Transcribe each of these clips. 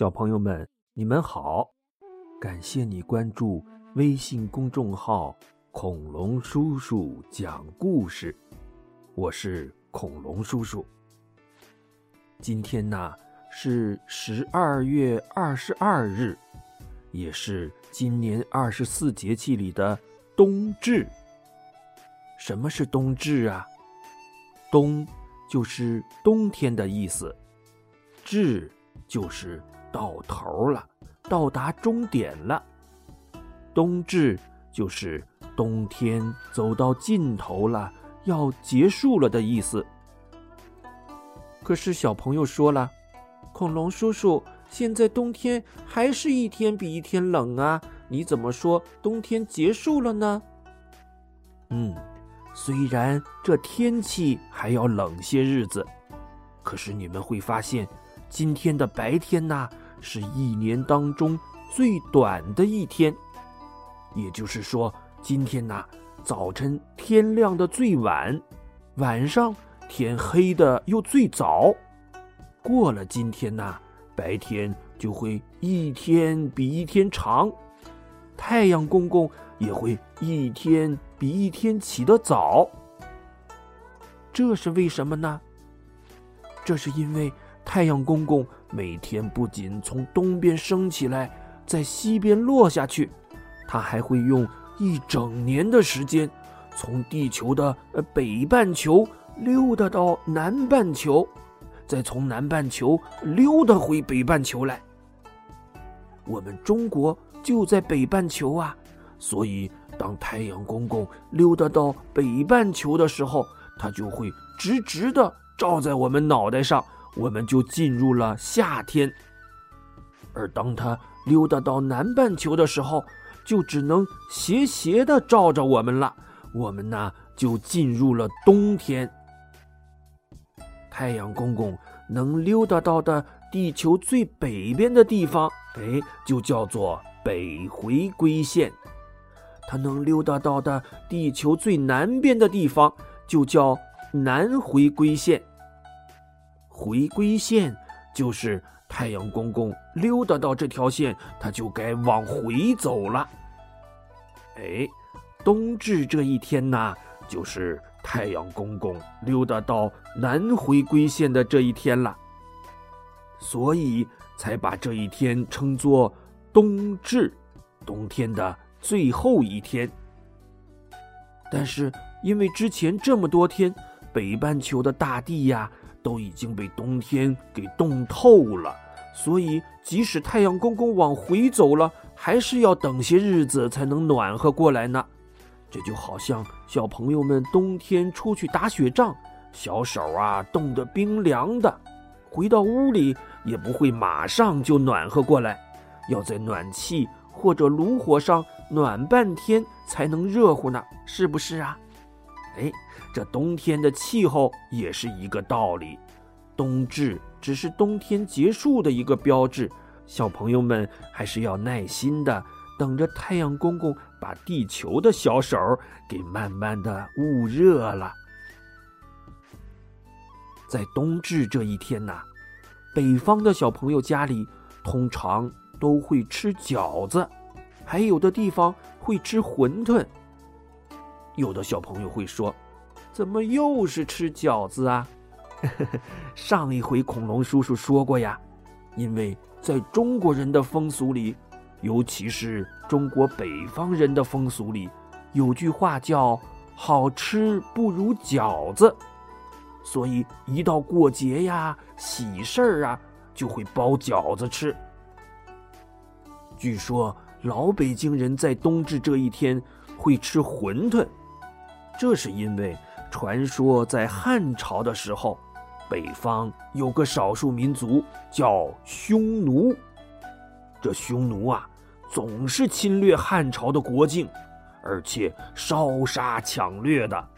小朋友们，你们好，感谢你关注微信公众号恐龙叔叔讲故事，我是恐龙叔叔。今天呢是12月22日，也是今年24节气里的冬至。什么是冬至啊？冬就是冬天的意思，至就是到头了，到达终点了。冬至就是冬天走到尽头了，要结束了的意思。可是小朋友说了，恐龙叔叔，现在冬天还是一天比一天冷啊，你怎么说冬天结束了呢？虽然这天气还要冷些日子，可是你们会发现今天的白天呢，是一年当中最短的一天。也就是说，今天呢，早晨天亮的最晚，晚上天黑的又最早。过了今天呢，白天就会一天比一天长，太阳公公也会一天比一天起得早。这是为什么呢？这是因为太阳公公每天不仅从东边升起来，在西边落下去，他还会用一整年的时间，从地球的北半球溜达到南半球，再从南半球溜达回北半球来。我们中国就在北半球啊，所以当太阳公公溜达到北半球的时候，他就会直直地照在我们脑袋上，我们就进入了夏天。而当他溜达到南半球的时候，就只能斜斜地照着我们了，我们呢就进入了冬天。太阳公公能溜达到的地球最北边的地方，就叫做北回归线。他能溜达到的地球最南边的地方，就叫南回归线。回归线就是太阳公公溜达到这条线，他就该往回走了。冬至这一天呢，就是太阳公公溜达到南回归线的这一天了，所以才把这一天称作冬至，冬天的最后一天。但是因为之前这么多天，北半球的大地呀都已经被冬天给冻透了，所以即使太阳公公往回走了，还是要等些日子才能暖和过来呢。这就好像小朋友们冬天出去打雪仗，小手啊冻得冰凉的，回到屋里也不会马上就暖和过来，要在暖气或者炉火上暖半天才能热乎呢，是不是啊？这冬天的气候也是一个道理，冬至只是冬天结束的一个标志，小朋友们还是要耐心的等着太阳公公把地球的小手给慢慢的捂热了。在冬至这一天呢，北方的小朋友家里通常都会吃饺子，还有的地方会吃馄饨。有的小朋友会说，怎么又是吃饺子啊？上一回恐龙叔叔说过呀，因为在中国人的风俗里，尤其是中国北方人的风俗里，有句话叫好吃不如饺子，所以一到过节呀喜事儿啊，就会包饺子吃。据说老北京人在冬至这一天会吃馄饨，这是因为传说在汉朝的时候，北方有个少数民族叫匈奴。这匈奴啊，总是侵略汉朝的国境，而且烧杀抢掠的。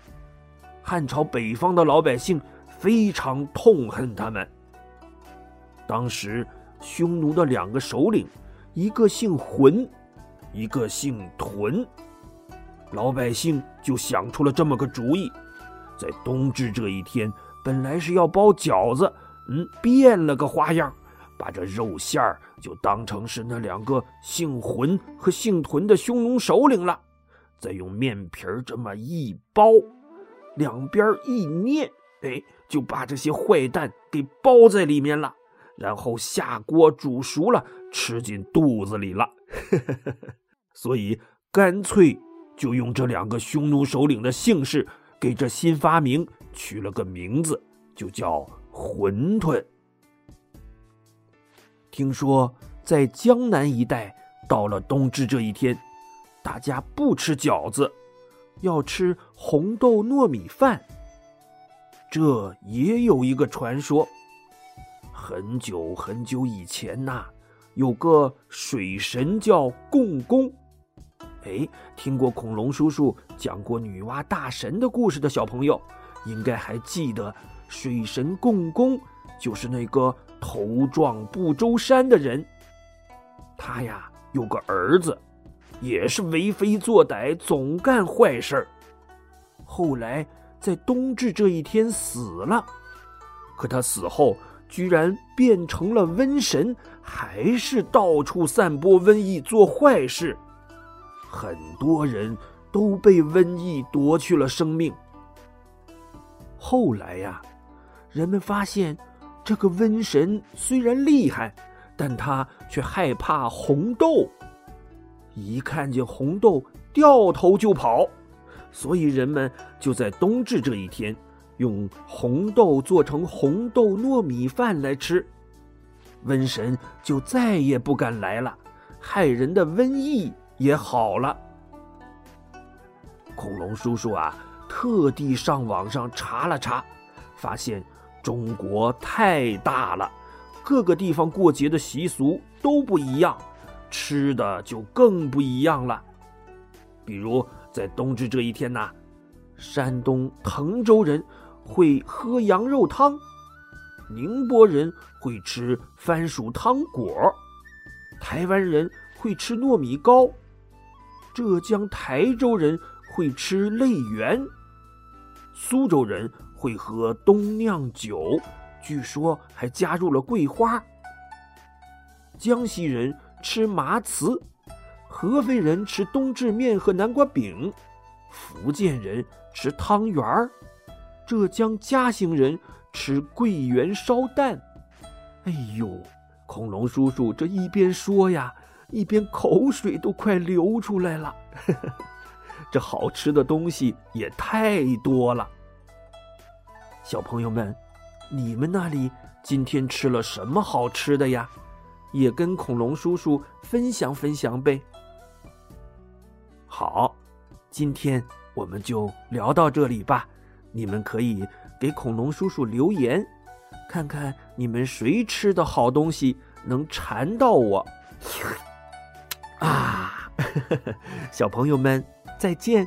汉朝北方的老百姓非常痛恨他们。当时匈奴的两个首领，一个姓浑，一个姓屯。老百姓就想出了这么个主意，在冬至这一天，本来是要包饺子，变了个花样，把这肉馅儿就当成是那两个姓浑和姓屯的匈奴首领了，再用面皮这么一包，两边一捏，就把这些坏蛋给包在里面了，然后下锅煮熟了，吃进肚子里了。所以干脆就用这两个匈奴首领的姓氏给这新发明取了个名字，就叫馄饨。听说在江南一带，到了冬至这一天，大家不吃饺子，要吃红豆糯米饭。这也有一个传说，很久很久以前呐，有个水神叫共工。听过恐龙叔叔讲过女娲大神的故事的小朋友，应该还记得水神共工就是那个头撞不周山的人。他呀有个儿子，也是为非作歹，总干坏事，后来在冬至这一天死了。可他死后居然变成了瘟神，还是到处散播瘟疫做坏事，很多人都被瘟疫夺去了生命。后来呀，人们发现这个瘟神虽然厉害，但他却害怕红豆，一看见红豆掉头就跑，所以人们就在冬至这一天用红豆做成红豆糯米饭来吃，瘟神就再也不敢来了，害人的瘟疫也好了。恐龙叔叔啊，特地上网上查了查，发现中国太大了，各个地方过节的习俗都不一样，吃的就更不一样了。比如在冬至这一天呢，山东滕州人会喝羊肉汤，宁波人会吃番薯汤果，台湾人会吃糯米糕，浙江台州人会吃类圆，苏州人会喝冬酿酒，据说还加入了桂花，江西人吃麻糍，合肥人吃冬至面和南瓜饼，福建人吃汤圆，浙江嘉兴人吃桂圆烧蛋。恐龙叔叔这一边说呀，一边口水都快流出来了。这好吃的东西也太多了。小朋友们，你们那里今天吃了什么好吃的呀？也跟恐龙叔叔分享分享呗。好，今天我们就聊到这里吧。你们可以给恐龙叔叔留言，看看你们谁吃的好东西能馋到我。小朋友们，再见。